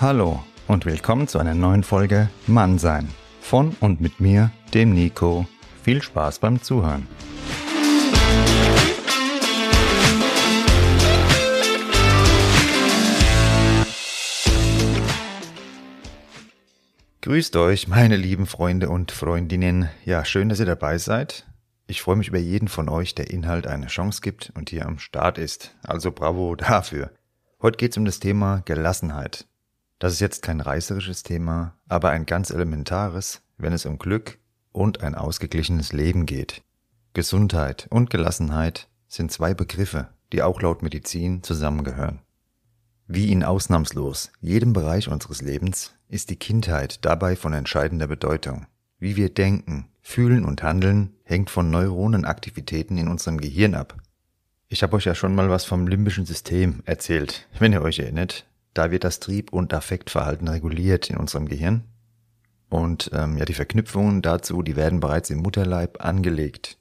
Hallo und willkommen zu einer neuen Folge Mann sein. Von und mit mir, dem Nico. Viel Spaß beim Zuhören. Grüßt euch, meine lieben Freunde und Freundinnen. Ja, schön, dass ihr dabei seid. Ich freue mich über jeden von euch, der Inhalt eine Chance gibt und hier am Start ist. Also bravo dafür. Heute geht es um das Thema Gelassenheit. Das ist jetzt kein reißerisches Thema, aber ein ganz elementares, wenn es um Glück und ein ausgeglichenes Leben geht. Gesundheit und Gelassenheit sind zwei Begriffe, die auch laut Medizin zusammengehören. Wie in ausnahmslos jedem Bereich unseres Lebens ist die Kindheit dabei von entscheidender Bedeutung. Wie wir denken, fühlen und handeln, hängt von Neuronenaktivitäten in unserem Gehirn ab. Ich habe euch ja schon mal was vom limbischen System erzählt, wenn ihr euch erinnert. Da wird das Trieb- und Affektverhalten reguliert in unserem Gehirn. Und die Verknüpfungen dazu, die werden bereits im Mutterleib angelegt.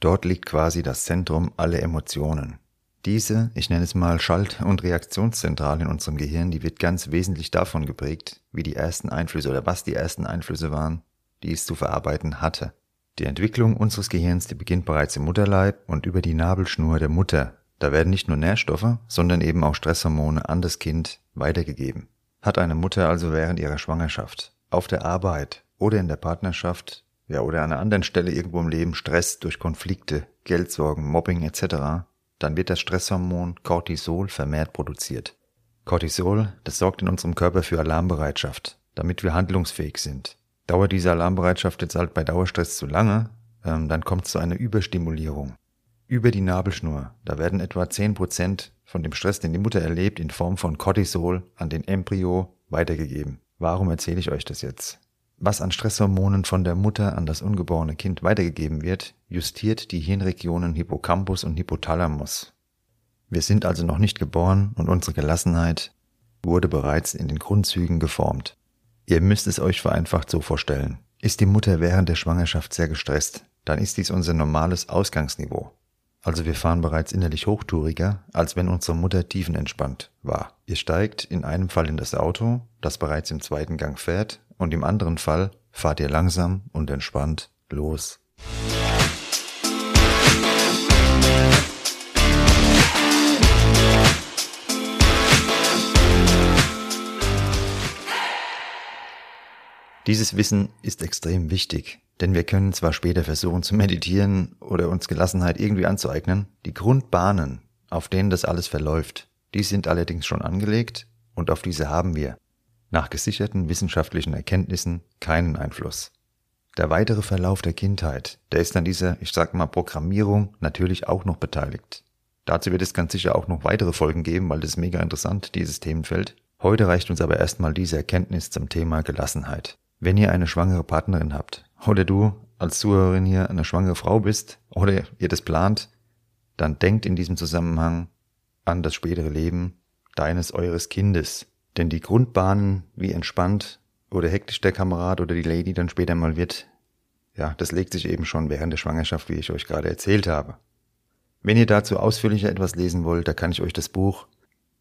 Dort liegt quasi das Zentrum aller Emotionen. Diese, ich nenne es mal Schalt- und Reaktionszentrale in unserem Gehirn, die wird ganz wesentlich davon geprägt, was die ersten Einflüsse waren, die es zu verarbeiten hatte. Die Entwicklung unseres Gehirns, die beginnt bereits im Mutterleib und über die Nabelschnur der Mutter. Da werden nicht nur Nährstoffe, sondern eben auch Stresshormone an das Kind weitergegeben. Hat eine Mutter also während ihrer Schwangerschaft, auf der Arbeit oder in der Partnerschaft, oder an einer anderen Stelle irgendwo im Leben Stress durch Konflikte, Geldsorgen, Mobbing etc., dann wird das Stresshormon Cortisol vermehrt produziert. Cortisol, das sorgt in unserem Körper für Alarmbereitschaft, damit wir handlungsfähig sind. Dauert diese Alarmbereitschaft jetzt halt bei Dauerstress zu lange, dann kommt es zu einer Überstimulierung. Über die Nabelschnur, da werden etwa 10% von dem Stress, den die Mutter erlebt, in Form von Cortisol an den Embryo weitergegeben. Warum erzähle ich euch das jetzt? Was an Stresshormonen von der Mutter an das ungeborene Kind weitergegeben wird, justiert die Hirnregionen Hippocampus und Hypothalamus. Wir sind also noch nicht geboren und unsere Gelassenheit wurde bereits in den Grundzügen geformt. Ihr müsst es euch vereinfacht so vorstellen. Ist die Mutter während der Schwangerschaft sehr gestresst, dann ist dies unser normales Ausgangsniveau. Also wir fahren bereits innerlich hochtouriger, als wenn unsere Mutter tiefenentspannt war. Ihr steigt in einem Fall in das Auto, das bereits im zweiten Gang fährt, und im anderen Fall fahrt ihr langsam und entspannt los. Dieses Wissen ist extrem wichtig, denn wir können zwar später versuchen zu meditieren oder uns Gelassenheit irgendwie anzueignen, die Grundbahnen, auf denen das alles verläuft, die sind allerdings schon angelegt und auf diese haben wir, nach gesicherten wissenschaftlichen Erkenntnissen, keinen Einfluss. Der weitere Verlauf der Kindheit, der ist an dieser, Programmierung natürlich auch noch beteiligt. Dazu wird es ganz sicher auch noch weitere Folgen geben, weil das ist mega interessant, dieses Themenfeld. Heute reicht uns aber erstmal diese Erkenntnis zum Thema Gelassenheit. Wenn ihr eine schwangere Partnerin habt oder du als Zuhörerin hier eine schwangere Frau bist oder ihr das plant, dann denkt in diesem Zusammenhang an das spätere Leben eures Kindes. Denn die Grundbahnen, wie entspannt oder hektisch der Kamerad oder die Lady dann später mal wird, das legt sich eben schon während der Schwangerschaft, wie ich euch gerade erzählt habe. Wenn ihr dazu ausführlicher etwas lesen wollt, da kann ich euch das Buch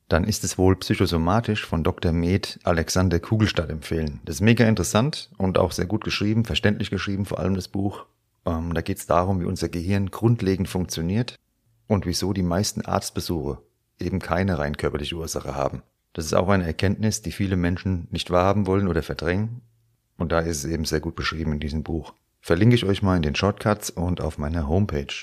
Dann ist es wohl psychosomatisch von Dr. Med. Alexander Kugelstadt empfehlen. Das ist mega interessant und auch sehr gut geschrieben, verständlich geschrieben, vor allem das Buch. Da geht es darum, wie unser Gehirn grundlegend funktioniert und wieso die meisten Arztbesuche eben keine rein körperliche Ursache haben. Das ist auch eine Erkenntnis, die viele Menschen nicht wahrhaben wollen oder verdrängen. Und da ist es eben sehr gut beschrieben in diesem Buch. Verlinke ich euch mal in den Shortcuts und auf meiner Homepage.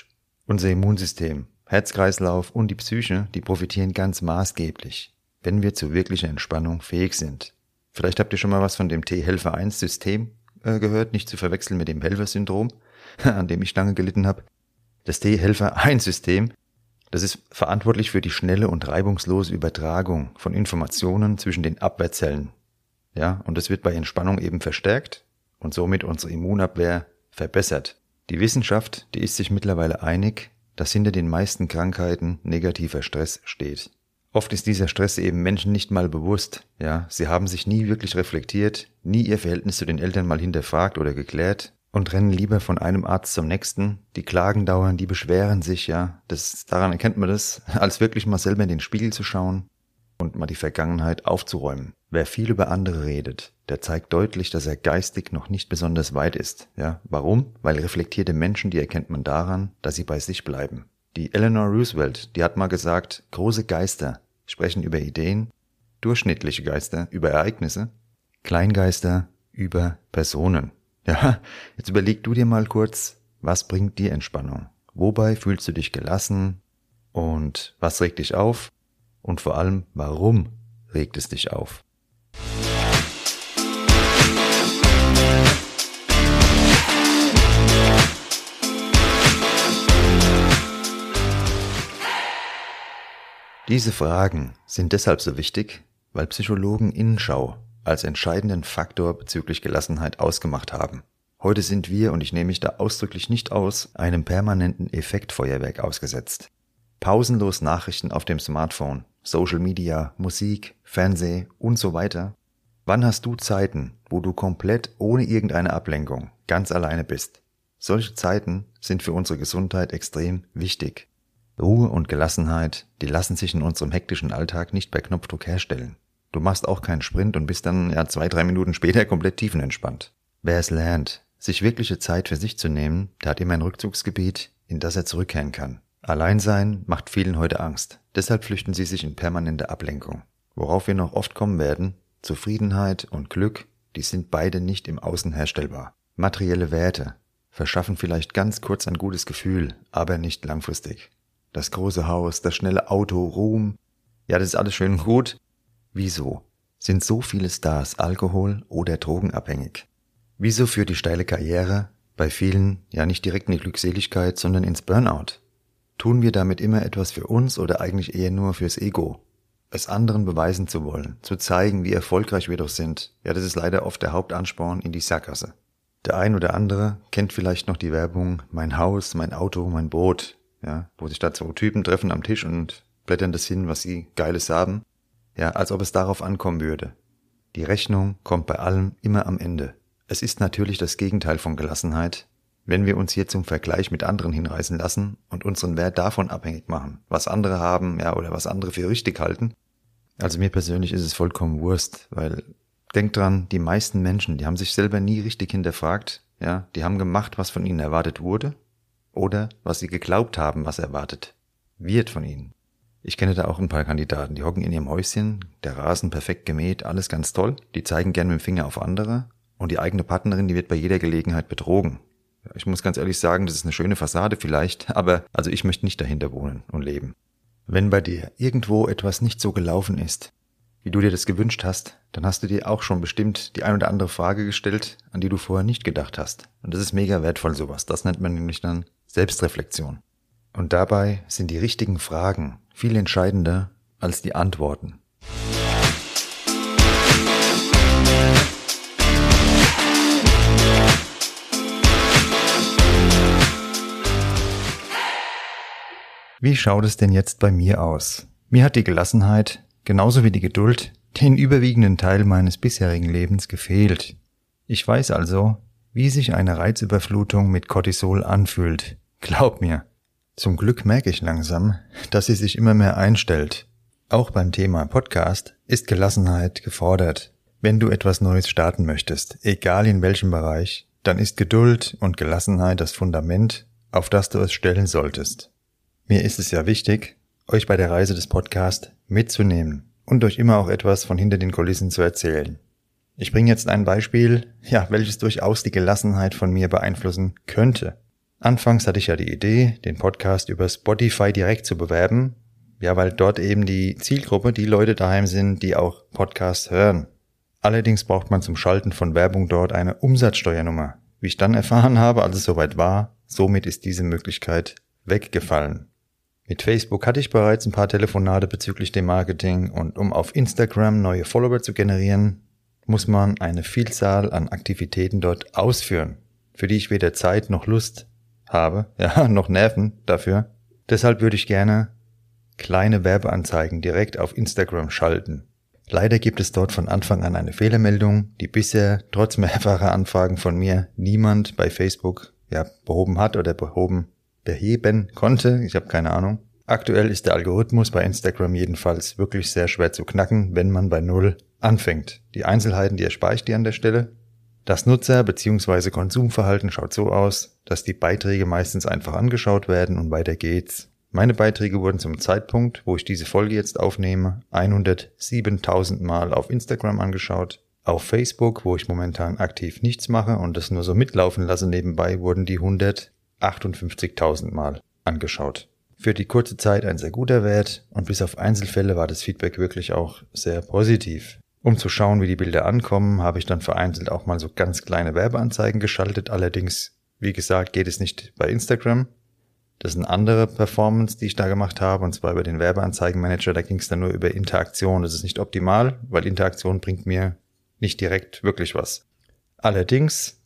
Unser Immunsystem, Herzkreislauf und die Psyche, die profitieren ganz maßgeblich, wenn wir zu wirklicher Entspannung fähig sind. Vielleicht habt ihr schon mal was von dem T-Helfer-1-System gehört, nicht zu verwechseln mit dem Helfer-Syndrom, an dem ich lange gelitten habe. Das T-Helfer-1-System, das ist verantwortlich für die schnelle und reibungslose Übertragung von Informationen zwischen den Abwehrzellen. Ja, und das wird bei Entspannung eben verstärkt und somit unsere Immunabwehr verbessert. Die Wissenschaft, die ist sich mittlerweile einig, dass hinter den meisten Krankheiten negativer Stress steht. Oft ist dieser Stress eben Menschen nicht mal bewusst. Ja, sie haben sich nie wirklich reflektiert, nie ihr Verhältnis zu den Eltern mal hinterfragt oder geklärt und rennen lieber von einem Arzt zum nächsten. Die Klagen dauern, die beschweren sich, daran erkennt man das, als wirklich mal selber in den Spiegel zu schauen und mal die Vergangenheit aufzuräumen. Wer viel über andere redet, der zeigt deutlich, dass er geistig noch nicht besonders weit ist. Ja, warum? Weil reflektierte Menschen, die erkennt man daran, dass sie bei sich bleiben. Die Eleanor Roosevelt, die hat mal gesagt, große Geister sprechen über Ideen, durchschnittliche Geister über Ereignisse, Kleingeister über Personen. Ja, jetzt überleg du dir mal kurz, was bringt dir Entspannung? Wobei fühlst du dich gelassen? Und was regt dich auf? Und vor allem, warum regt es dich auf? Diese Fragen sind deshalb so wichtig, weil Psychologen Innenschau als entscheidenden Faktor bezüglich Gelassenheit ausgemacht haben. Heute sind wir, und ich nehme mich da ausdrücklich nicht aus, einem permanenten Effektfeuerwerk ausgesetzt. Pausenlos Nachrichten auf dem Smartphone, Social Media, Musik, Fernseh und so weiter. Wann hast du Zeiten, wo du komplett ohne irgendeine Ablenkung ganz alleine bist? Solche Zeiten sind für unsere Gesundheit extrem wichtig. Ruhe und Gelassenheit, die lassen sich in unserem hektischen Alltag nicht per Knopfdruck herstellen. Du machst auch keinen Sprint und bist dann 2-3 Minuten später komplett tiefenentspannt. Wer es lernt, sich wirkliche Zeit für sich zu nehmen, der hat immer ein Rückzugsgebiet, in das er zurückkehren kann. Alleinsein macht vielen heute Angst. Deshalb flüchten sie sich in permanente Ablenkung. Worauf wir noch oft kommen werden, Zufriedenheit und Glück, die sind beide nicht im Außen herstellbar. Materielle Werte verschaffen vielleicht ganz kurz ein gutes Gefühl, aber nicht langfristig. Das große Haus, das schnelle Auto, Ruhm, ja, das ist alles schön und gut. Wieso sind so viele Stars alkohol- oder drogenabhängig? Wieso führt die steile Karriere bei vielen ja nicht direkt in die Glückseligkeit, sondern ins Burnout? Tun wir damit immer etwas für uns oder eigentlich eher nur fürs Ego? Es anderen beweisen zu wollen, zu zeigen, wie erfolgreich wir doch sind, ja, das ist leider oft der Hauptansporn in die Sackgasse. Der ein oder andere kennt vielleicht noch die Werbung »Mein Haus, mein Auto, mein Boot«, ja, wo sich da 2 Typen treffen am Tisch und blättern das hin, was sie Geiles haben. Ja, als ob es darauf ankommen würde. Die Rechnung kommt bei allem immer am Ende. Es ist natürlich das Gegenteil von Gelassenheit, wenn wir uns hier zum Vergleich mit anderen hinreißen lassen und unseren Wert davon abhängig machen, was andere haben, ja, oder was andere für richtig halten. Also mir persönlich ist es vollkommen Wurst, weil, denk dran, die meisten Menschen, die haben sich selber nie richtig hinterfragt, ja, die haben gemacht, was von ihnen erwartet wurde oder was sie geglaubt haben, was erwartet wird von ihnen. Ich kenne da auch ein paar Kandidaten, die hocken in ihrem Häuschen, der Rasen perfekt gemäht, alles ganz toll, die zeigen gern mit dem Finger auf andere und die eigene Partnerin, die wird bei jeder Gelegenheit betrogen. Ich muss ganz ehrlich sagen, das ist eine schöne Fassade vielleicht, aber also ich möchte nicht dahinter wohnen und leben. Wenn bei dir irgendwo etwas nicht so gelaufen ist, wie du dir das gewünscht hast, dann hast du dir auch schon bestimmt die ein oder andere Frage gestellt, an die du vorher nicht gedacht hast. Und das ist mega wertvoll sowas, das nennt man nämlich dann Selbstreflexion. Und dabei sind die richtigen Fragen viel entscheidender als die Antworten. Wie schaut es denn jetzt bei mir aus? Mir hat die Gelassenheit, genauso wie die Geduld, den überwiegenden Teil meines bisherigen Lebens gefehlt. Ich weiß also, wie sich eine Reizüberflutung mit Cortisol anfühlt. Glaub mir. Zum Glück merke ich langsam, dass sie sich immer mehr einstellt. Auch beim Thema Podcast ist Gelassenheit gefordert. Wenn du etwas Neues starten möchtest, egal in welchem Bereich, dann ist Geduld und Gelassenheit das Fundament, auf das du es stellen solltest. Mir ist es ja wichtig, euch bei der Reise des Podcasts mitzunehmen und euch immer auch etwas von hinter den Kulissen zu erzählen. Ich bringe jetzt ein Beispiel, ja, welches durchaus die Gelassenheit von mir beeinflussen könnte. Anfangs hatte ich ja die Idee, den Podcast über Spotify direkt zu bewerben, ja, weil dort eben die Zielgruppe, die Leute daheim sind, die auch Podcasts hören. Allerdings braucht man zum Schalten von Werbung dort eine Umsatzsteuernummer. Wie ich dann erfahren habe, als es soweit war, somit ist diese Möglichkeit weggefallen. Mit Facebook hatte ich bereits ein paar Telefonate bezüglich dem Marketing und um auf Instagram neue Follower zu generieren, muss man eine Vielzahl an Aktivitäten dort ausführen, für die ich weder Zeit noch Lust habe, ja, noch Nerven dafür. Deshalb würde ich gerne kleine Werbeanzeigen direkt auf Instagram schalten. Leider gibt es dort von Anfang an eine Fehlermeldung, die bisher trotz mehrfacher Anfragen von mir niemand bei Facebook, ja, behoben hat oder beheben konnte. Ich habe keine Ahnung. Aktuell ist der Algorithmus bei Instagram jedenfalls wirklich sehr schwer zu knacken, wenn man bei Null anfängt. Die Einzelheiten, die erspare ich dir an der Stelle. Das Nutzer- bzw. Konsumverhalten schaut so aus, dass die Beiträge meistens einfach angeschaut werden und weiter geht's. Meine Beiträge wurden zum Zeitpunkt, wo ich diese Folge jetzt aufnehme, 107.000 Mal auf Instagram angeschaut. Auf Facebook, wo ich momentan aktiv nichts mache und das nur so mitlaufen lasse nebenbei, wurden die 158.000 Mal angeschaut. Für die kurze Zeit ein sehr guter Wert und bis auf Einzelfälle war das Feedback wirklich auch sehr positiv. Um zu schauen, wie die Bilder ankommen, habe ich dann vereinzelt auch mal so ganz kleine Werbeanzeigen geschaltet. Allerdings, wie gesagt, geht es nicht bei Instagram. Das ist eine andere Performance, die ich da gemacht habe, und zwar über den Werbeanzeigenmanager. Da ging es dann nur über Interaktion. Das ist nicht optimal, weil Interaktion bringt mir nicht direkt wirklich was. Allerdings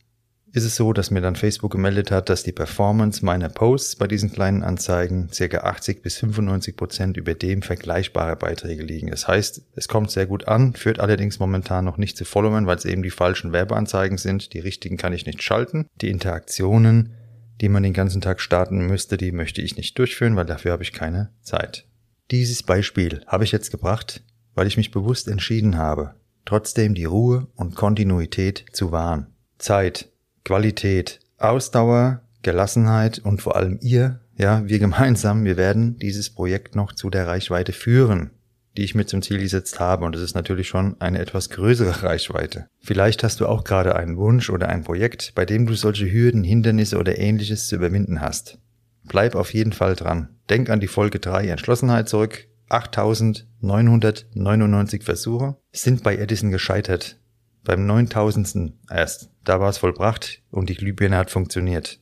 ist es so, dass mir dann Facebook gemeldet hat, dass die Performance meiner Posts bei diesen kleinen Anzeigen ca. 80-95% über dem vergleichbare Beiträge liegen. Das heißt, es kommt sehr gut an, führt allerdings momentan noch nicht zu Followern, weil es eben die falschen Werbeanzeigen sind. Die richtigen kann ich nicht schalten. Die Interaktionen, die man den ganzen Tag starten müsste, die möchte ich nicht durchführen, weil dafür habe ich keine Zeit. Dieses Beispiel habe ich jetzt gebracht, weil ich mich bewusst entschieden habe, trotzdem die Ruhe und Kontinuität zu wahren. Zeit, Qualität, Ausdauer, Gelassenheit und vor allem ihr, ja, wir gemeinsam, wir werden dieses Projekt noch zu der Reichweite führen, die ich mir zum Ziel gesetzt habe, und das ist natürlich schon eine etwas größere Reichweite. Vielleicht hast du auch gerade einen Wunsch oder ein Projekt, bei dem du solche Hürden, Hindernisse oder Ähnliches zu überwinden hast. Bleib auf jeden Fall dran. Denk an die Folge 3 Entschlossenheit zurück. 8.999 Versuche sind bei Edison gescheitert. Beim 9.000. erst. Da war es vollbracht und die Glühbirne hat funktioniert.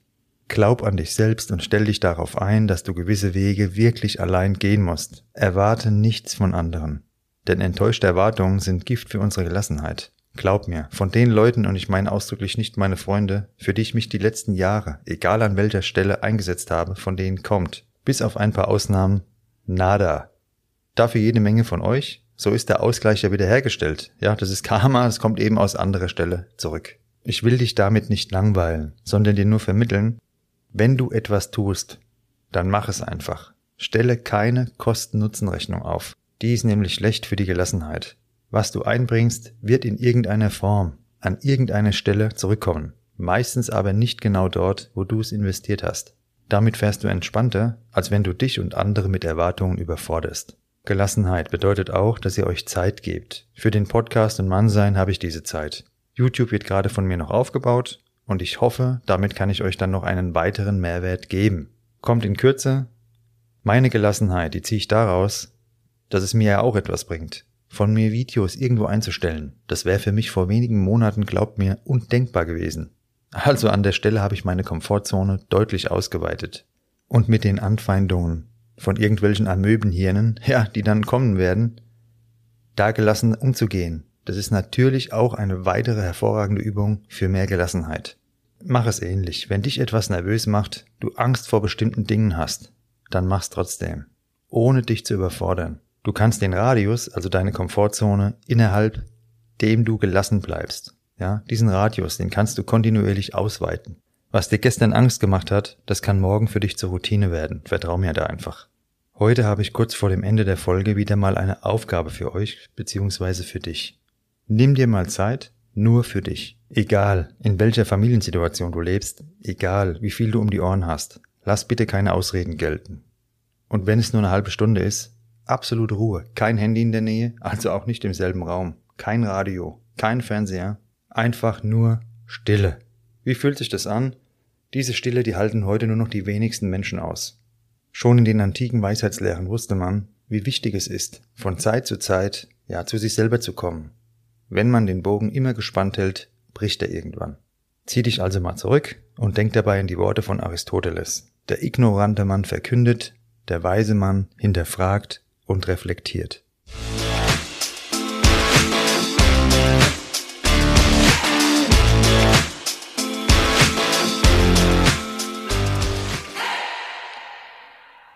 Glaub an dich selbst und stell dich darauf ein, dass du gewisse Wege wirklich allein gehen musst. Erwarte nichts von anderen. Denn enttäuschte Erwartungen sind Gift für unsere Gelassenheit. Glaub mir, von den Leuten, und ich meine ausdrücklich nicht meine Freunde, für die ich mich die letzten Jahre, egal an welcher Stelle, eingesetzt habe, von denen kommt, bis auf ein paar Ausnahmen, nada. Dafür jede Menge von euch, so ist der Ausgleich ja wieder hergestellt. Ja, das ist Karma, das kommt eben aus anderer Stelle zurück. Ich will dich damit nicht langweilen, sondern dir nur vermitteln, wenn du etwas tust, dann mach es einfach. Stelle keine Kosten-Nutzen-Rechnung auf. Die ist nämlich schlecht für die Gelassenheit. Was du einbringst, wird in irgendeiner Form an irgendeiner Stelle zurückkommen. Meistens aber nicht genau dort, wo du es investiert hast. Damit fährst du entspannter, als wenn du dich und andere mit Erwartungen überforderst. Gelassenheit bedeutet auch, dass ihr euch Zeit gebt. Für den Podcast und Mannsein habe ich diese Zeit. YouTube wird gerade von mir noch aufgebaut. Und ich hoffe, damit kann ich euch dann noch einen weiteren Mehrwert geben. Kommt in Kürze. Meine Gelassenheit, die ziehe ich daraus, dass es mir ja auch etwas bringt. Von mir Videos irgendwo einzustellen, das wäre für mich vor wenigen Monaten, glaubt mir, undenkbar gewesen. Also an der Stelle habe ich meine Komfortzone deutlich ausgeweitet. Und mit den Anfeindungen von irgendwelchen Amöbenhirnen, ja, die dann kommen werden, da gelassen umzugehen, das ist natürlich auch eine weitere hervorragende Übung für mehr Gelassenheit. Mach es ähnlich. Wenn dich etwas nervös macht, du Angst vor bestimmten Dingen hast, dann mach's trotzdem, ohne dich zu überfordern. Du kannst den Radius, also deine Komfortzone, innerhalb dem du gelassen bleibst. Ja, diesen Radius, den kannst du kontinuierlich ausweiten. Was dir gestern Angst gemacht hat, das kann morgen für dich zur Routine werden. Vertrau mir da einfach. Heute habe ich kurz vor dem Ende der Folge wieder mal eine Aufgabe für euch bzw. für dich. Nimm dir mal Zeit, nur für dich. Egal, in welcher Familiensituation du lebst, egal, wie viel du um die Ohren hast, lass bitte keine Ausreden gelten. Und wenn es nur eine halbe Stunde ist, absolute Ruhe, kein Handy in der Nähe, also auch nicht im selben Raum, kein Radio, kein Fernseher, einfach nur Stille. Wie fühlt sich das an? Diese Stille, die halten heute nur noch die wenigsten Menschen aus. Schon in den antiken Weisheitslehren wusste man, wie wichtig es ist, von Zeit zu Zeit, ja, zu sich selber zu kommen. Wenn man den Bogen immer gespannt hält, bricht er irgendwann. Zieh dich also mal zurück und denk dabei an die Worte von Aristoteles. Der ignorante Mann verkündet, der weise Mann hinterfragt und reflektiert.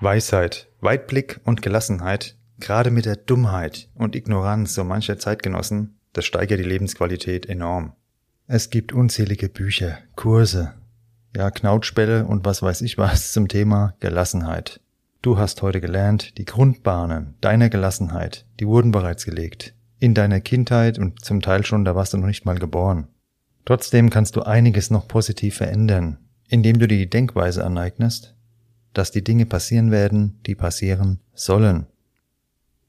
Weisheit, Weitblick und Gelassenheit, gerade mit der Dummheit und Ignoranz so mancher Zeitgenossen, das steigert die Lebensqualität enorm. Es gibt unzählige Bücher, Kurse, ja, Knautschbälle und was weiß ich was zum Thema Gelassenheit. Du hast heute gelernt, die Grundbahnen deiner Gelassenheit, die wurden bereits gelegt. in deiner Kindheit und zum Teil schon, da warst du noch nicht mal geboren. Trotzdem kannst du einiges noch positiv verändern, indem du dir die Denkweise aneignest, dass die Dinge passieren werden, die passieren sollen.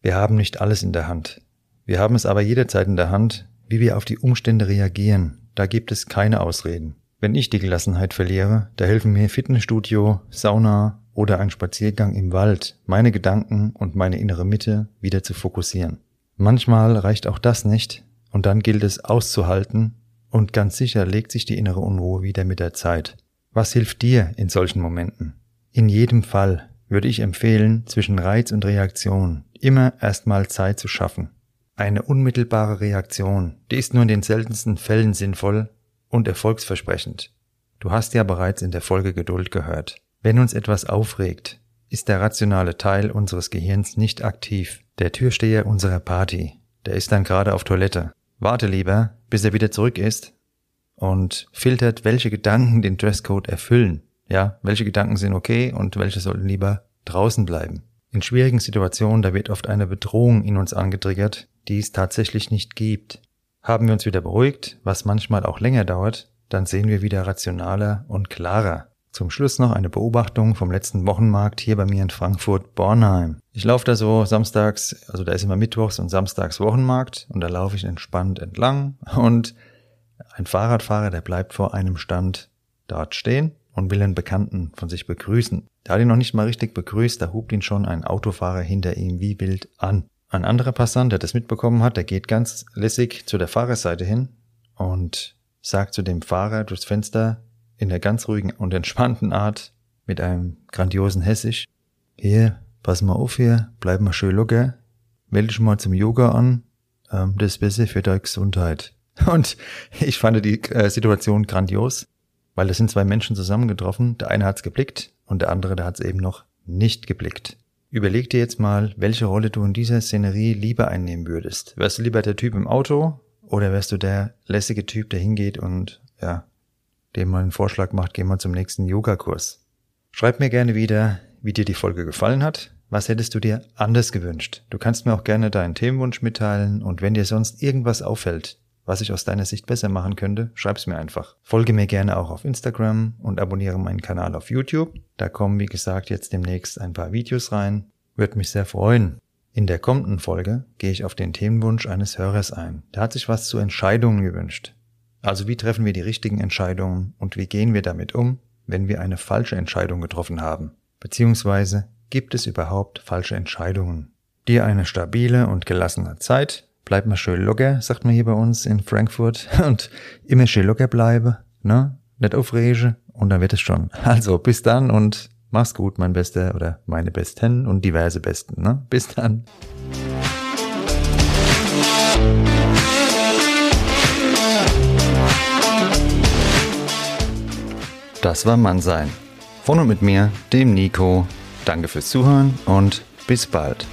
Wir haben nicht alles in der Hand. Wir haben es aber jederzeit in der Hand, wie wir auf die Umstände reagieren. Da gibt es keine Ausreden. Wenn ich die Gelassenheit verliere, da helfen mir Fitnessstudio, Sauna oder ein Spaziergang im Wald, meine Gedanken und meine innere Mitte wieder zu fokussieren. Manchmal reicht auch das nicht und dann gilt es auszuhalten und ganz sicher legt sich die innere Unruhe wieder mit der Zeit. Was hilft dir in solchen Momenten? In jedem Fall würde ich empfehlen, zwischen Reiz und Reaktion immer erstmal Zeit zu schaffen. Eine unmittelbare Reaktion, die ist nur in den seltensten Fällen sinnvoll und erfolgsversprechend. Du hast ja bereits in der Folge Geduld gehört. Wenn uns etwas aufregt, ist der rationale Teil unseres Gehirns nicht aktiv. Der Türsteher unserer Party, der ist dann gerade auf Toilette. Warte lieber, bis er wieder zurück ist und filtert, welche Gedanken den Dresscode erfüllen. Ja, welche Gedanken sind okay und welche sollten lieber draußen bleiben. In schwierigen Situationen, da wird oft eine Bedrohung in uns angetriggert, die es tatsächlich nicht gibt. Haben wir uns wieder beruhigt, was manchmal auch länger dauert, dann sehen wir wieder rationaler und klarer. Zum Schluss noch eine Beobachtung vom letzten Wochenmarkt hier bei mir in Frankfurt-Bornheim. Ich laufe da so samstags, also da ist immer mittwochs und samstags Wochenmarkt und da laufe ich entspannt entlang und ein Fahrradfahrer, der bleibt vor einem Stand dort stehen und will einen Bekannten von sich begrüßen. Da hat ihn noch nicht mal richtig begrüßt, da hupt ihn schon ein Autofahrer hinter ihm wie wild an. Ein anderer Passant, der das mitbekommen hat, der geht ganz lässig zu der Fahrerseite hin und sagt zu dem Fahrer durchs Fenster in der ganz ruhigen und entspannten Art mit einem grandiosen Hessisch: Hier, pass mal auf hier, bleib mal schön locker, melde dich mal zum Yoga an, das ist besser für deine Gesundheit. Und ich fand die Situation grandios, weil das sind zwei Menschen zusammengetroffen, der eine hat's geblickt und der andere, der hat's eben noch nicht geblickt. Überleg dir jetzt mal, welche Rolle du in dieser Szenerie lieber einnehmen würdest. Wärst du lieber der Typ im Auto oder wärst du der lässige Typ, der hingeht und ja, dem mal einen Vorschlag macht, geh mal zum nächsten Yogakurs? Schreib mir gerne wieder, wie dir die Folge gefallen hat. Was hättest du dir anders gewünscht? Du kannst mir auch gerne deinen Themenwunsch mitteilen und wenn dir sonst irgendwas auffällt, was ich aus deiner Sicht besser machen könnte, schreib's mir einfach. Folge mir gerne auch auf Instagram und abonniere meinen Kanal auf YouTube. Da kommen, wie gesagt, jetzt demnächst ein paar Videos rein. Würde mich sehr freuen. In der kommenden Folge gehe ich auf den Themenwunsch eines Hörers ein. Der hat sich was zu Entscheidungen gewünscht. Also wie treffen wir die richtigen Entscheidungen und wie gehen wir damit um, wenn wir eine falsche Entscheidung getroffen haben? Beziehungsweise gibt es überhaupt falsche Entscheidungen? Dir eine stabile und gelassene Zeit. Bleib mal schön locker, sagt man hier bei uns in Frankfurt. Und immer schön locker bleibe, ne? Nicht aufregen und dann wird es schon. Also bis dann und mach's gut, mein Bester oder meine Besten und diverse Besten, ne? Bis dann. Das war Mannsein. Von und mit mir, dem Nico. Danke fürs Zuhören und bis bald.